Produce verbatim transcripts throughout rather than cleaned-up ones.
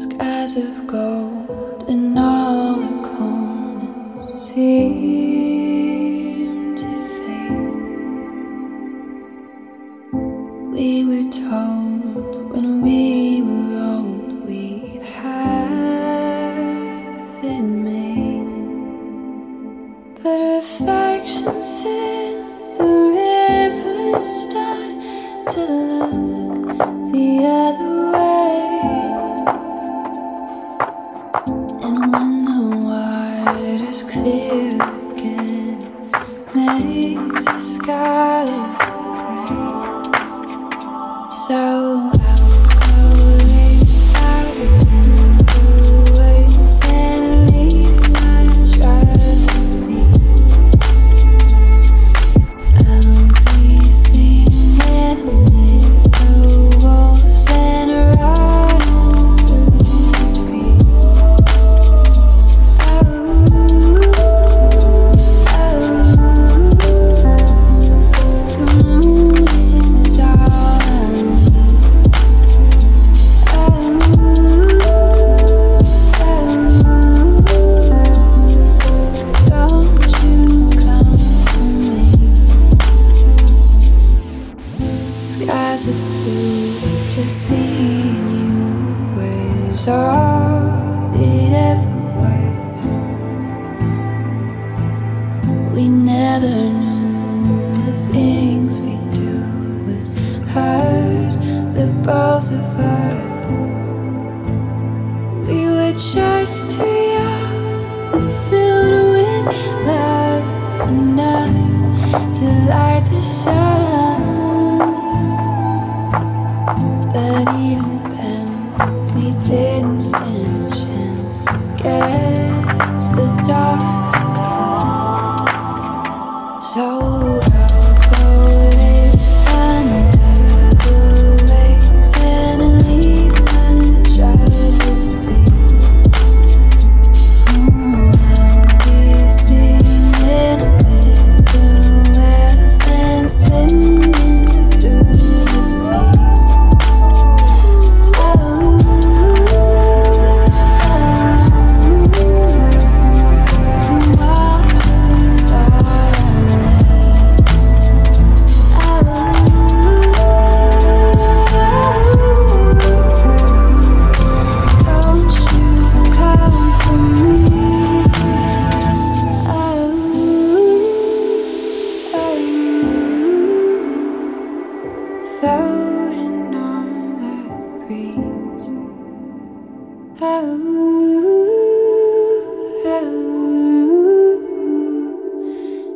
skies of gold in all the corners seem to fade. We were told when we were old we'd have it made, but reflections in the river start to look the other way. Clear again makes the sky look gray. So skies of blue, just me and you, was all it ever was. We never knew the things we do would hurt the both of us. We were just too young and filled with love enough to light the sun. But even then, we didn't stand a chance against the dark to come. So floating on the breeze. Oh, oh,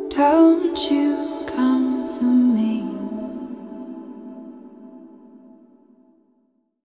don't you come.